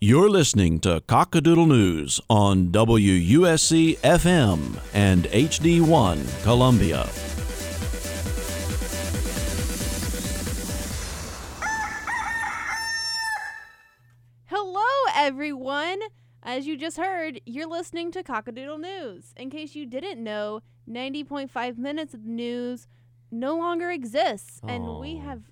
You're listening to Cockadoodle News on WUSC FM and HD1 Columbia. Hello, everyone. As you just heard, you're listening to Cockadoodle News. In case you didn't know, 90.5 minutes of news no longer exists, and we have...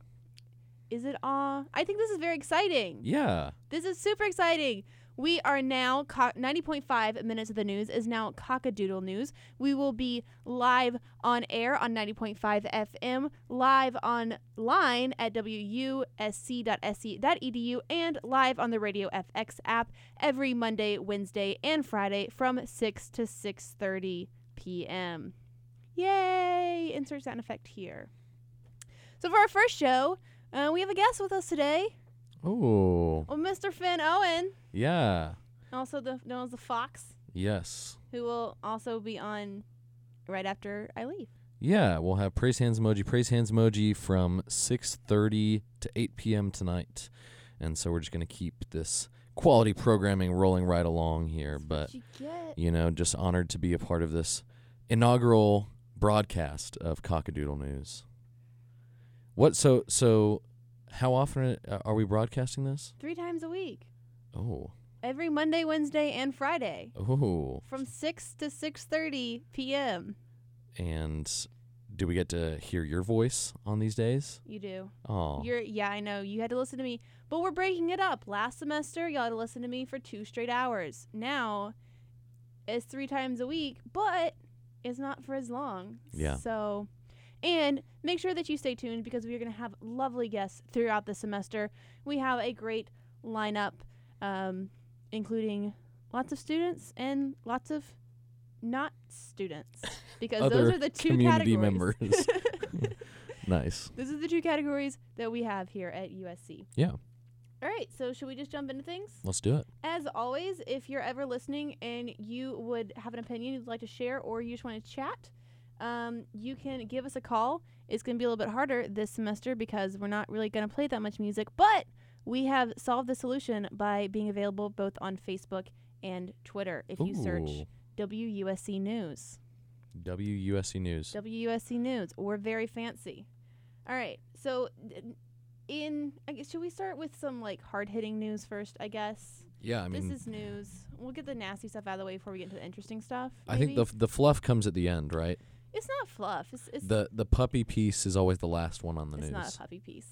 Is it all? I think this is very exciting. Yeah. This is super exciting. We are now, 90.5 minutes of the news is now Cockadoodle News. We will be live on air on 90.5 FM, live online at wusc.sc.edu, and live on the Radio FX app every Monday, Wednesday, and Friday from 6 to 6:30 p.m. Yay! Insert sound effect here. So for our first show... we have a guest with us today. Oh. Well, Mr. Finn Owen. Yeah. Also known as the Fox. Yes. Who will also be on right after I leave. Yeah, we'll have Praise Hands Emoji from 6:30 to 8 p.m. tonight. And so we're just going to keep this quality programming rolling right along here. But, you know, just honored to be a part of this inaugural broadcast of Cockadoodle News. What so how often are we broadcasting this? 3 times a week. Oh. Every Monday, Wednesday, and Friday. Oh. From 6 to 6:30 p.m. And do we get to hear your voice on these days? You do. Oh. Yeah, I know. You had to listen to me, but we're breaking it up. Last semester, y'all had to listen to me for 2 straight hours. Now it's 3 times a week, but it's not for as long. Yeah. So and make sure that you stay tuned because we are going to have lovely guests throughout the semester. We have a great lineup, including lots of students and lots of not students. Because those are the two community categories. Members. Nice. Those are the two categories that we have here at USC. Yeah. All right, so should we just jump into things? Let's do it. As always, if you're ever listening and you would have an opinion you'd like to share or you just want to chat, you can give us a call. It's going to be a little bit harder this semester because we're not really going to play that much music, but we have solved the solution by being available both on Facebook and Twitter if you search WUSC News. WUSC News. WUSC News. We're very fancy. All right. So I guess, should we start with some like hard-hitting news first, I guess? Yeah, I mean... This is news. We'll get the nasty stuff out of the way before we get into the interesting stuff. Maybe? I think the fluff comes at the end, right? It's not fluff. It's the puppy piece is always the last one on the news. It's not a puppy piece.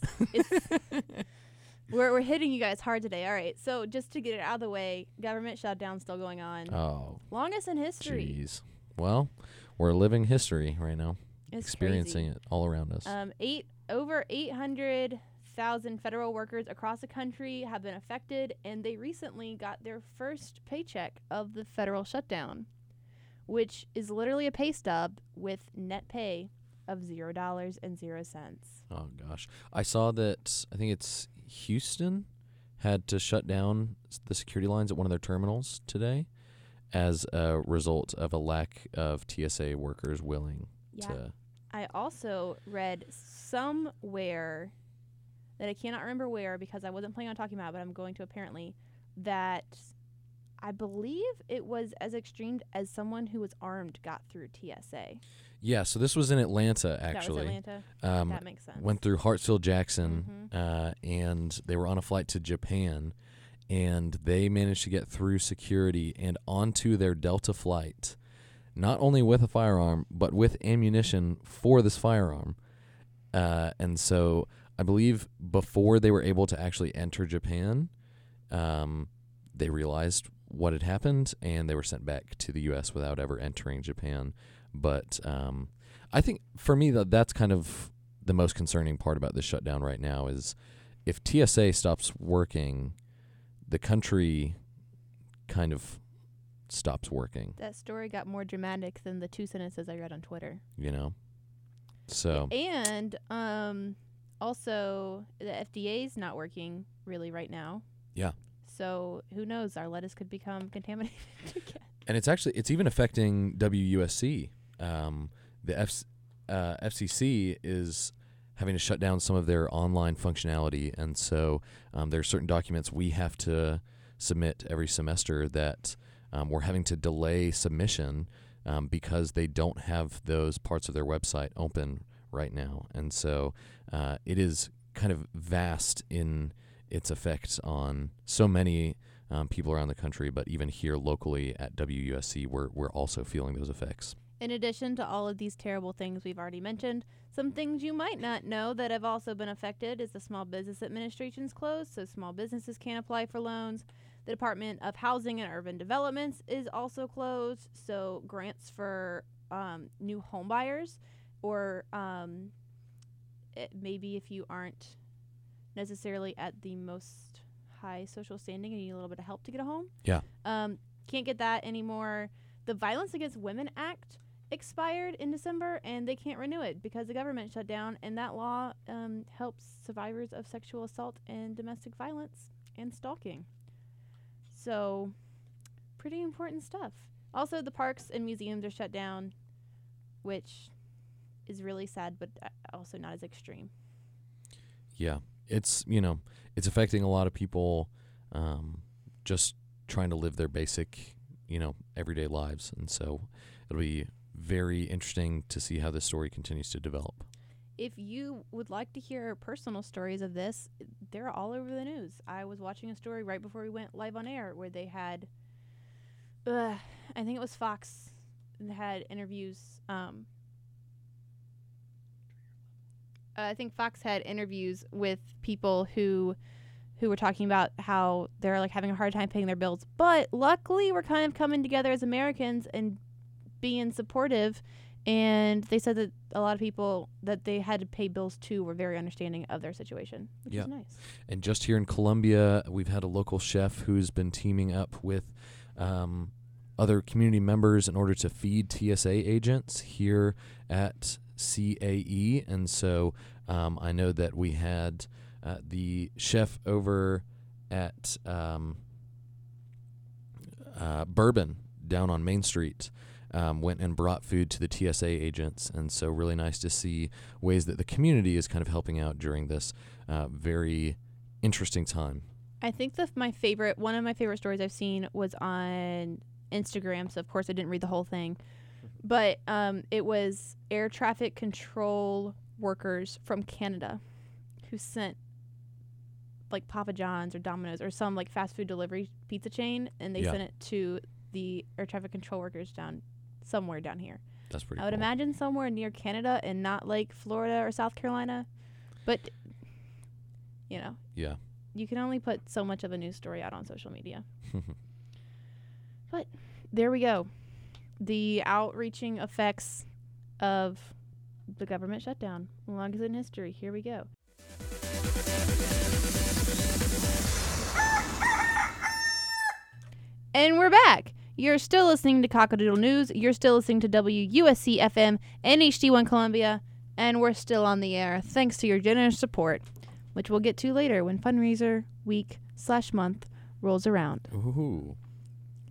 We're hitting you guys hard today. All right. So just to get it out of the way, government shutdown still going on. Oh. Longest in history. Jeez. Well, we're living history right now. It's experiencing crazy. It all around us. Over 800,000 federal workers across the country have been affected, and they recently got their first paycheck of the federal shutdown, which is literally a pay stub with net pay of $0.00. Oh, gosh. I saw that, I think it's Houston, had to shut down the security lines at one of their terminals today as a result of a lack of TSA workers willing to... I also read somewhere that I cannot remember where because I wasn't planning on talking about it, but I'm going to apparently, that... I believe it was as extreme as someone who was armed got through TSA. Yeah, so this was in Atlanta, actually. That was Atlanta. That makes sense. Went through Hartsfield-Jackson, and they were on a flight to Japan, and they managed to get through security and onto their Delta flight, not only with a firearm, but with ammunition for this firearm. And so I believe before they were able to actually enter Japan, they realized what had happened, and they were sent back to the U.S. without ever entering Japan. But I think, for me, that's kind of the most concerning part about this shutdown right now is if TSA stops working, the country kind of stops working. That story got more dramatic than the 2 sentences I read on Twitter. You know? So. And also, the FDA's not working really right now. Yeah. So who knows? Our lettuce could become contaminated again. And it's even affecting WUSC. The FCC is having to shut down some of their online functionality, and so there are certain documents we have to submit every semester that we're having to delay submission because they don't have those parts of their website open right now. And so it is kind of vast in its effects on so many people around the country, but even here locally at WUSC, we're also feeling those effects. In addition to all of these terrible things we've already mentioned, some things you might not know that have also been affected is the Small Business Administration's closed, so small businesses can't apply for loans. The Department of Housing and Urban Development is also closed, so grants for new home buyers, or maybe if you aren't necessarily at the most high social standing and you need a little bit of help to get a home. Yeah. Can't get that anymore. The Violence Against Women Act expired in December, and they can't renew it because the government shut down, and that law helps survivors of sexual assault and domestic violence and stalking. So, pretty important stuff. Also, the parks and museums are shut down, which is really sad, but also not as extreme. Yeah. It's, you know, it's affecting a lot of people just trying to live their basic, you know, everyday lives. And so it'll be very interesting to see how this story continues to develop. If you would like to hear personal stories of this, they're all over the news. I was watching a story right before we went live on air where they had, I think it was Fox, and they had interviews. I think Fox had interviews with people who were talking about how they're like having a hard time paying their bills. But luckily, we're kind of coming together as Americans and being supportive. And they said that a lot of people that they had to pay bills to were very understanding of their situation, which is nice. And just here in Columbia, we've had a local chef who's been teaming up with other community members in order to feed TSA agents here at CAE. And so I know that we had the chef over at Bourbon down on Main Street went and brought food to the TSA agents. And so really nice to see ways that the community is kind of helping out during this very interesting time. I think that one of my favorite stories I've seen was on Instagram. So of course I didn't read the whole thing. But it was air traffic control workers from Canada who sent like Papa John's or Domino's or some like fast food delivery pizza chain, and they sent it to the air traffic control workers down somewhere down here. That's pretty cool. I would imagine somewhere near Canada and not like Florida or South Carolina. But, you know. Yeah. You can only put so much of a news story out on social media. But there we go. The outreaching effects of the government shutdown. Longest in history. Here we go. And we're back. You're still listening to Cockadoodle News. You're still listening to WUSC FM and HD1 Columbia. And we're still on the air thanks to your generous support, which we'll get to later when fundraiser week / month rolls around. Ooh.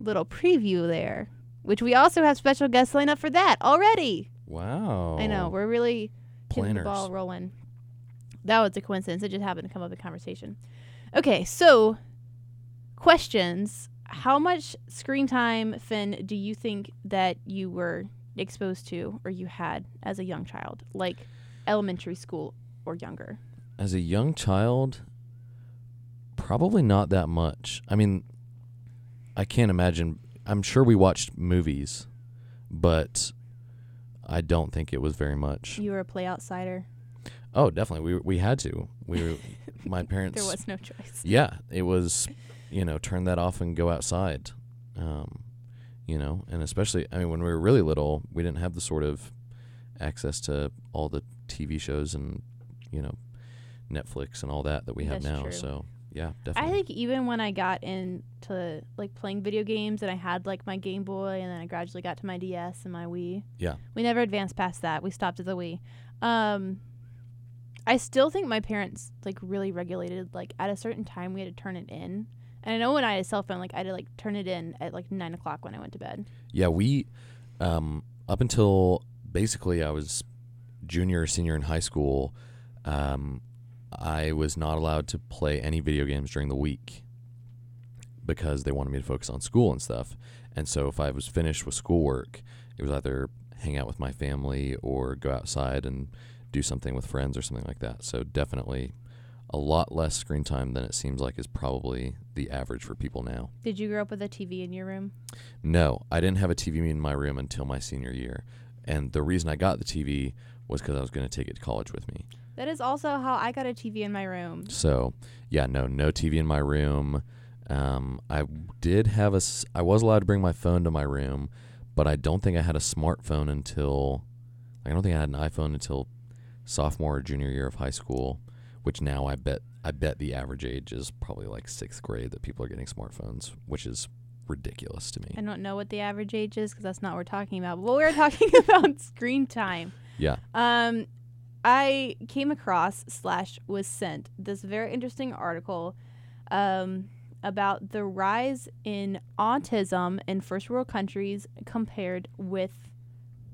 Little preview there. Which we also have special guests lined up for that already. Wow. I know. We're really getting the ball rolling. That was a coincidence. It just happened to come up in conversation. Okay, so questions. How much screen time, Finn, do you think that you were exposed to or you had as a young child, like elementary school or younger? As a young child, probably not that much. I mean, I can't imagine. I'm sure we watched movies, but I don't think it was very much. You were a play outsider. Oh, definitely. We had to. My parents. There was no choice. Yeah, it was, you know, turn that off and go outside. You know, and especially, I mean, when we were really little, we didn't have the sort of access to all the TV shows and, you know, Netflix and all that we have now. True. So. Yeah, definitely. I think even when I got into like playing video games and I had like my Game Boy and then I gradually got to my DS and my Wii. Yeah. We never advanced past that. We stopped at the Wii. I still think my parents like really regulated, like at a certain time we had to turn it in. And I know when I had a cell phone, like I had to like turn it in at like 9:00 when I went to bed. Yeah, we up until basically I was junior or senior in high school, I was not allowed to play any video games during the week. because they wanted me to focus on school and stuff. And so if I was finished with schoolwork, it was either hang out with my family or go outside and do something with friends or something like that. So definitely a lot less screen time than it seems like is probably the average for people now. Did you grow up with a TV in your room? No, I didn't have a TV in my room until my senior year. And the reason I got the TV was because I was going to take it to college with me. That is also how I got a TV in my room. So, yeah, no TV in my room. I did have I was allowed to bring my phone to my room, but I don't think I had a smartphone until, I don't think I had an iPhone until sophomore or junior year of high school, which now I bet the average age is probably like 6th grade that people are getting smartphones, which is ridiculous to me. I don't know what the average age is because that's not what we're talking about. But we're talking about screen time. Yeah. I came across / was sent this very interesting article about the rise in autism in first world countries compared with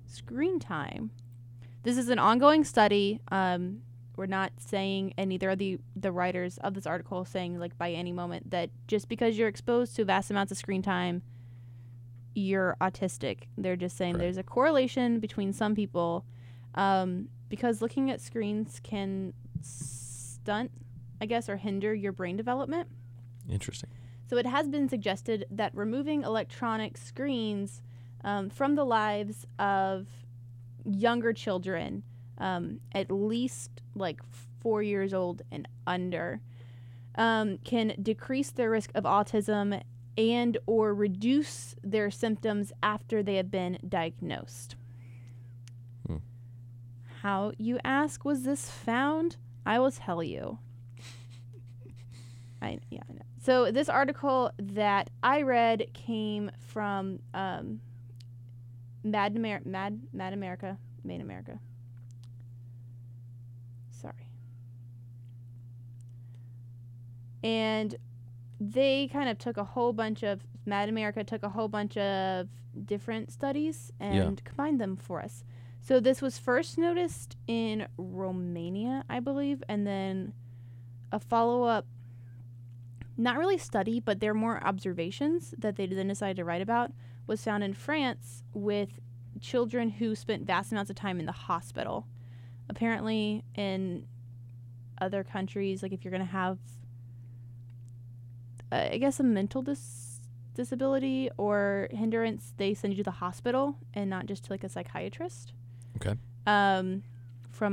screen time. This is an ongoing study. We're not saying, and neither are the writers of this article saying, like, by any moment that just because you're exposed to vast amounts of screen time, you're autistic. They're just saying There's a correlation between some people because looking at screens can stunt, I guess, or hinder your brain development. Interesting. So it has been suggested that removing electronic screens from the lives of younger children at least like 4 years old and under can decrease their risk of autism and or reduce their symptoms after they have been diagnosed. How, you ask, was this found? I will tell you. I know. So this article that I read came from Mad America. And they kind of Mad America took a whole bunch of different studies and combined them for us. So this was first noticed in Romania, I believe, and then a follow-up, not really study, but there are more observations that they then decided to write about, was found in France with children who spent vast amounts of time in the hospital. Apparently in other countries, like if you're going to have I guess a mental disability or hindrance, they send you to the hospital and not just to like a psychiatrist. Okay. From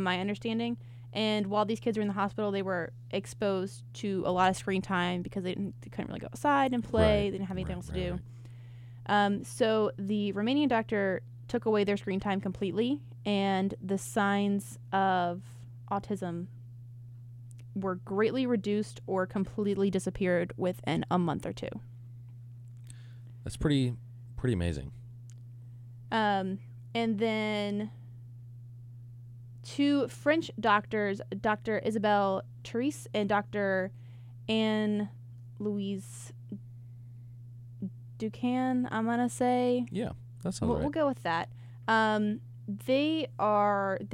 my understanding. And while these kids were in the hospital, they were exposed to a lot of screen time because they couldn't really go outside and play. Right. They didn't have anything else to do. Right. So the Romanian doctor took away their screen time completely, and the signs of autism were greatly reduced or completely disappeared within a month or two. That's pretty amazing. And then two French doctors, Dr. Isabel Therese and Dr. Anne Louise Ducan, I'm going to say. Yeah, that sounds right. We'll go with that. They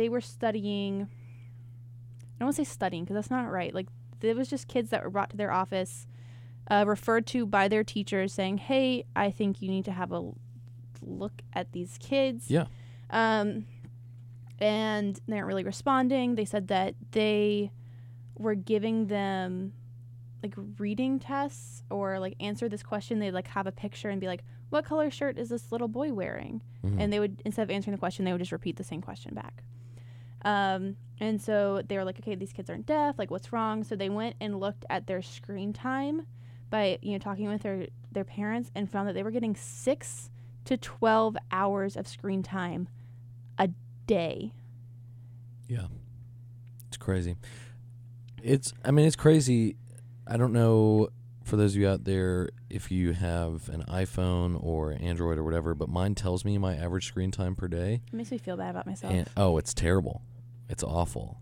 were studying... I don't want to say studying because that's not right. Like, it was just kids that were brought to their office, referred to by their teachers saying, hey, I think you need to have a look at these kids. Yeah. And they aren't really responding. They said that they were giving them, like, reading tests or, like, answer this question. They'd, like, have a picture and be like, what color shirt is this little boy wearing? Mm-hmm. And they would, instead of answering the question, they would just repeat the same question back. And so they were like, okay, these kids aren't deaf. Like, what's wrong? So they went and looked at their screen time by, talking with their parents and found that they were getting 6 to 12 hours of screen time a day. Yeah. It's crazy. It's crazy. I don't know, for those of you out there, if you have an iPhone or Android or whatever, but mine tells me my average screen time per day. It makes me feel bad about myself. It's terrible. It's awful.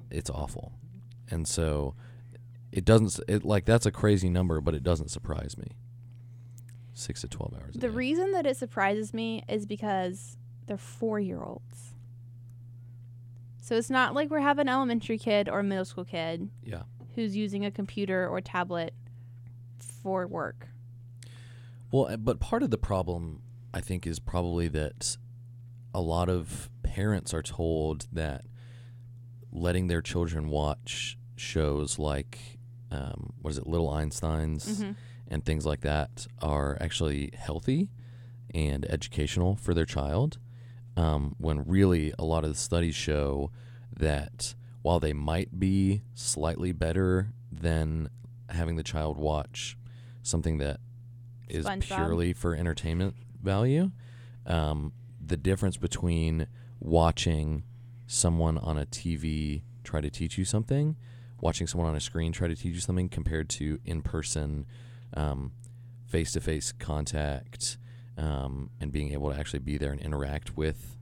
It's awful. And so that's a crazy number, but it doesn't surprise me. 6 to 12 hours a day. The reason that it surprises me is because they're 4-year-olds. So it's not like we're having an elementary kid or a middle school kid. Yeah. who's using a computer or tablet for work. Well, but part of the problem, I think, is probably that a lot of parents are told that letting their children watch shows like, Little Einsteins mm-hmm. and things like that are actually healthy and educational for their child, when really a lot of the studies show that while they might be slightly better than having the child watch something that is purely for entertainment value, the difference between watching someone on a TV try to teach you something, watching someone on a screen try to teach you something, compared to in-person, face-to-face contact, and being able to actually be there and interact with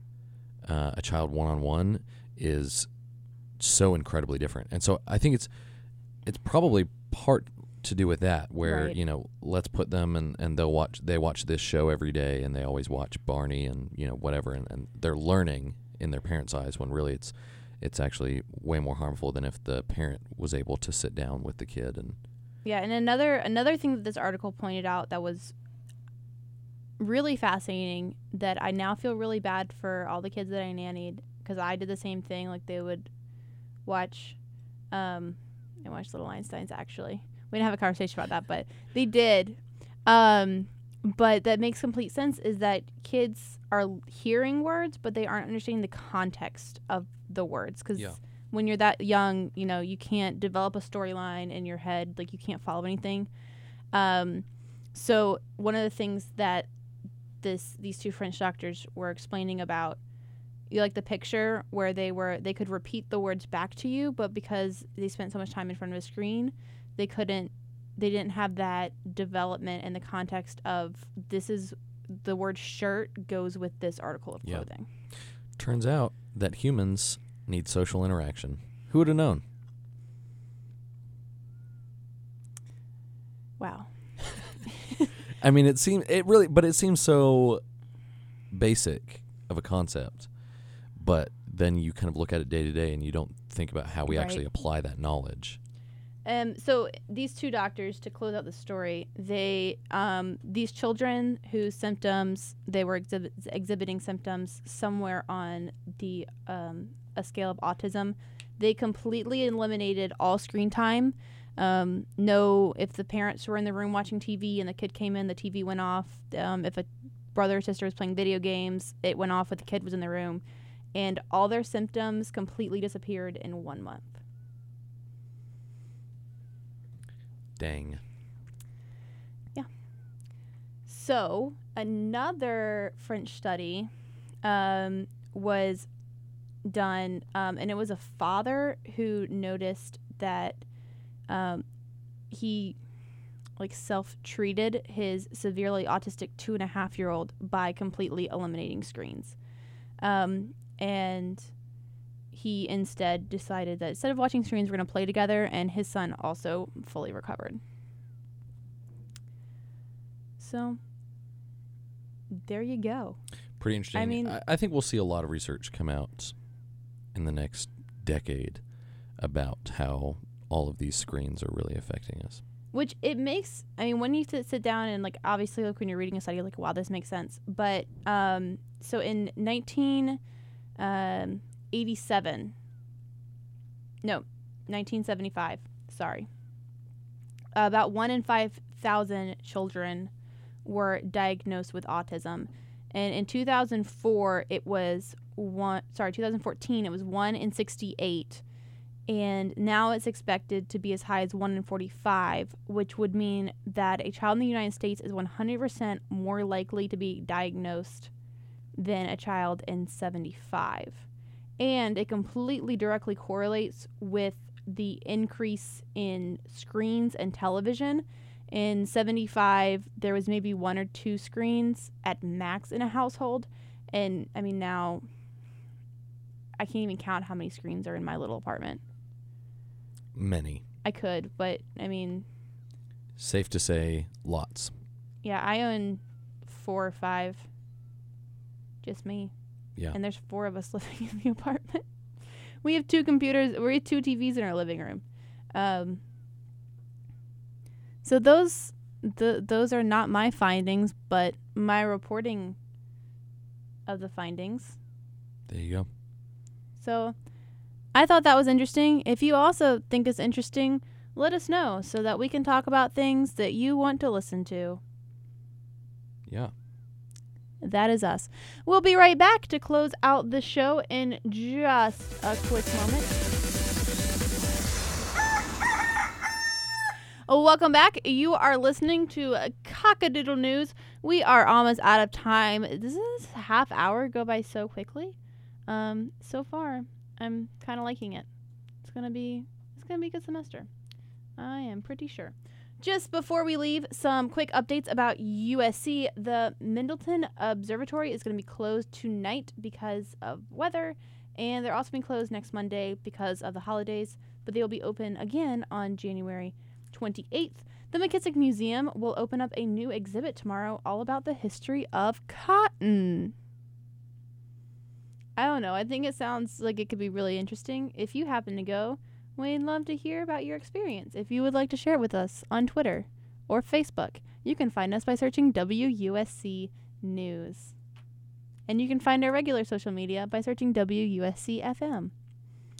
a child one-on-one, is so incredibly different. And so I think it's probably part to do with that, where right. you know, let's put them and they watch this show every day, and they always watch Barney and you know whatever, and they're learning in their parents' eyes, when really it's actually way more harmful than if the parent was able to sit down with the kid. And yeah, and another thing that this article pointed out that was really fascinating, that I now feel really bad for all the kids that I nannied, because I did the same thing. Like, they would watch Little Einsteins, actually. We didn't have a conversation about that, but they did. But that makes complete sense, is that kids are hearing words, but they aren't understanding the context of the words. Because when you're that young, you know, you can't develop a storyline in your head. Like, you can't follow anything. So one of the things that these two French doctors were explaining about, you like the picture where they could repeat the words back to you, but because they spent so much time in front of a screen, they didn't have that development and the context of, this is the word shirt goes with this article of clothing. Yeah. Turns out that humans need social interaction. Who would have known? Wow. I mean, it seems so basic of a concept, but then you kind of look at it day to day and you don't think about how we actually apply that knowledge. So these two doctors, to close out the story, these children whose symptoms, they were exhibiting symptoms somewhere on the a scale of autism, they completely eliminated all screen time. If the parents were in the room watching TV and the kid came in, the TV went off. If a brother or sister was playing video games, it went off when the kid was in the room. And all their symptoms completely disappeared in 1 month. Dang. Yeah. So another French study was done, and it was a father who noticed that he self-treated his severely autistic 2.5-year-old by completely eliminating screens. And he instead decided that instead of watching screens, we're going to play together, and his son also fully recovered. So, there you go. Pretty interesting. I mean, I think we'll see a lot of research come out in the next decade about how all of these screens are really affecting us. Which it makes, I mean, when you sit down and, like, obviously, like, when you're reading a study, like, wow, this makes sense. But, so in 1975. Sorry. About 1 in 5,000 children were diagnosed with autism, and in 2004 it was 2014 it was 1 in 68, and now it's expected to be as high as 1 in 45, which would mean that a child in the United States is 100% more likely to be diagnosed than a child in 75. And it completely directly correlates with the increase in screens and television. In 75, there was maybe 1 or 2 screens at max in a household. And, I mean, now I can't even count how many screens are in my little apartment. Many. I could, but, I mean... Safe to say, lots. Yeah, I own 4 or 5. Just me. Yeah. And there's 4 of us living in the apartment. We have 2 computers. We have 2 TVs in our living room. So those are not my findings, but my reporting of the findings. There you go. So I thought that was interesting. If you also think it's interesting, let us know so that we can talk about things that you want to listen to. Yeah. That is us. We'll be right back to close out the show in just a quick moment. Welcome back. You are listening to Cockadoodle News. We are almost out of time. Does this half hour go by so quickly? So far, I'm kind of liking it. It's gonna be a good semester. I am pretty sure. Just before we leave, some quick updates about USC. The Mendleton Observatory is going to be closed tonight because of weather, and they're also being closed next Monday because of the holidays, but they'll be open again on January 28th. The McKissick Museum will open up a new exhibit tomorrow all about the history of cotton. I don't know. I think it sounds like it could be really interesting. If you happen to go, we'd love to hear about your experience. If you would like to share it with us on Twitter or Facebook, you can find us by searching WUSC News. And you can find our regular social media by searching WUSC FM.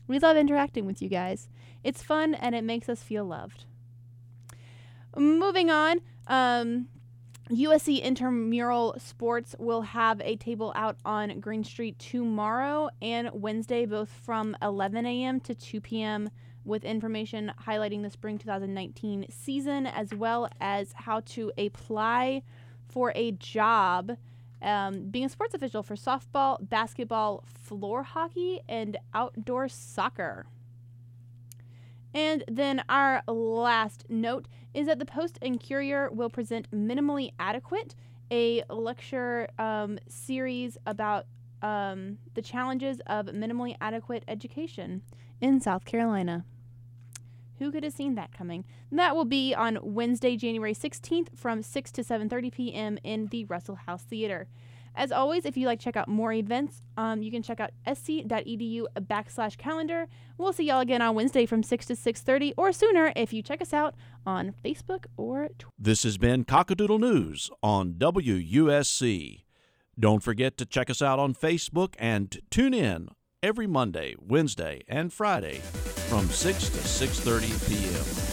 We love interacting with you guys. It's fun and it makes us feel loved. Moving on, USC Intramural Sports will have a table out on Green Street tomorrow and Wednesday, both from 11 a.m. to 2 p.m. with information highlighting the spring 2019 season as well as how to apply for a job being a sports official for softball, basketball, floor hockey, and outdoor soccer. And then our last note is that the Post and Courier will present Minimally Adequate, a lecture series about the challenges of minimally adequate education in South Carolina. Who could have seen that coming? And that will be on Wednesday, January 16th from 6 to 7:30 p.m. in the Russell House Theater. As always, if you'd like to check out more events, you can check out sc.edu/calendar. We'll see y'all again on Wednesday from 6 to 6:30 or sooner if you check us out on Facebook or Twitter. This has been Cockadoodle News on WUSC. Don't forget to check us out on Facebook and tune in every Monday, Wednesday, and Friday from 6 to 6:30 p.m.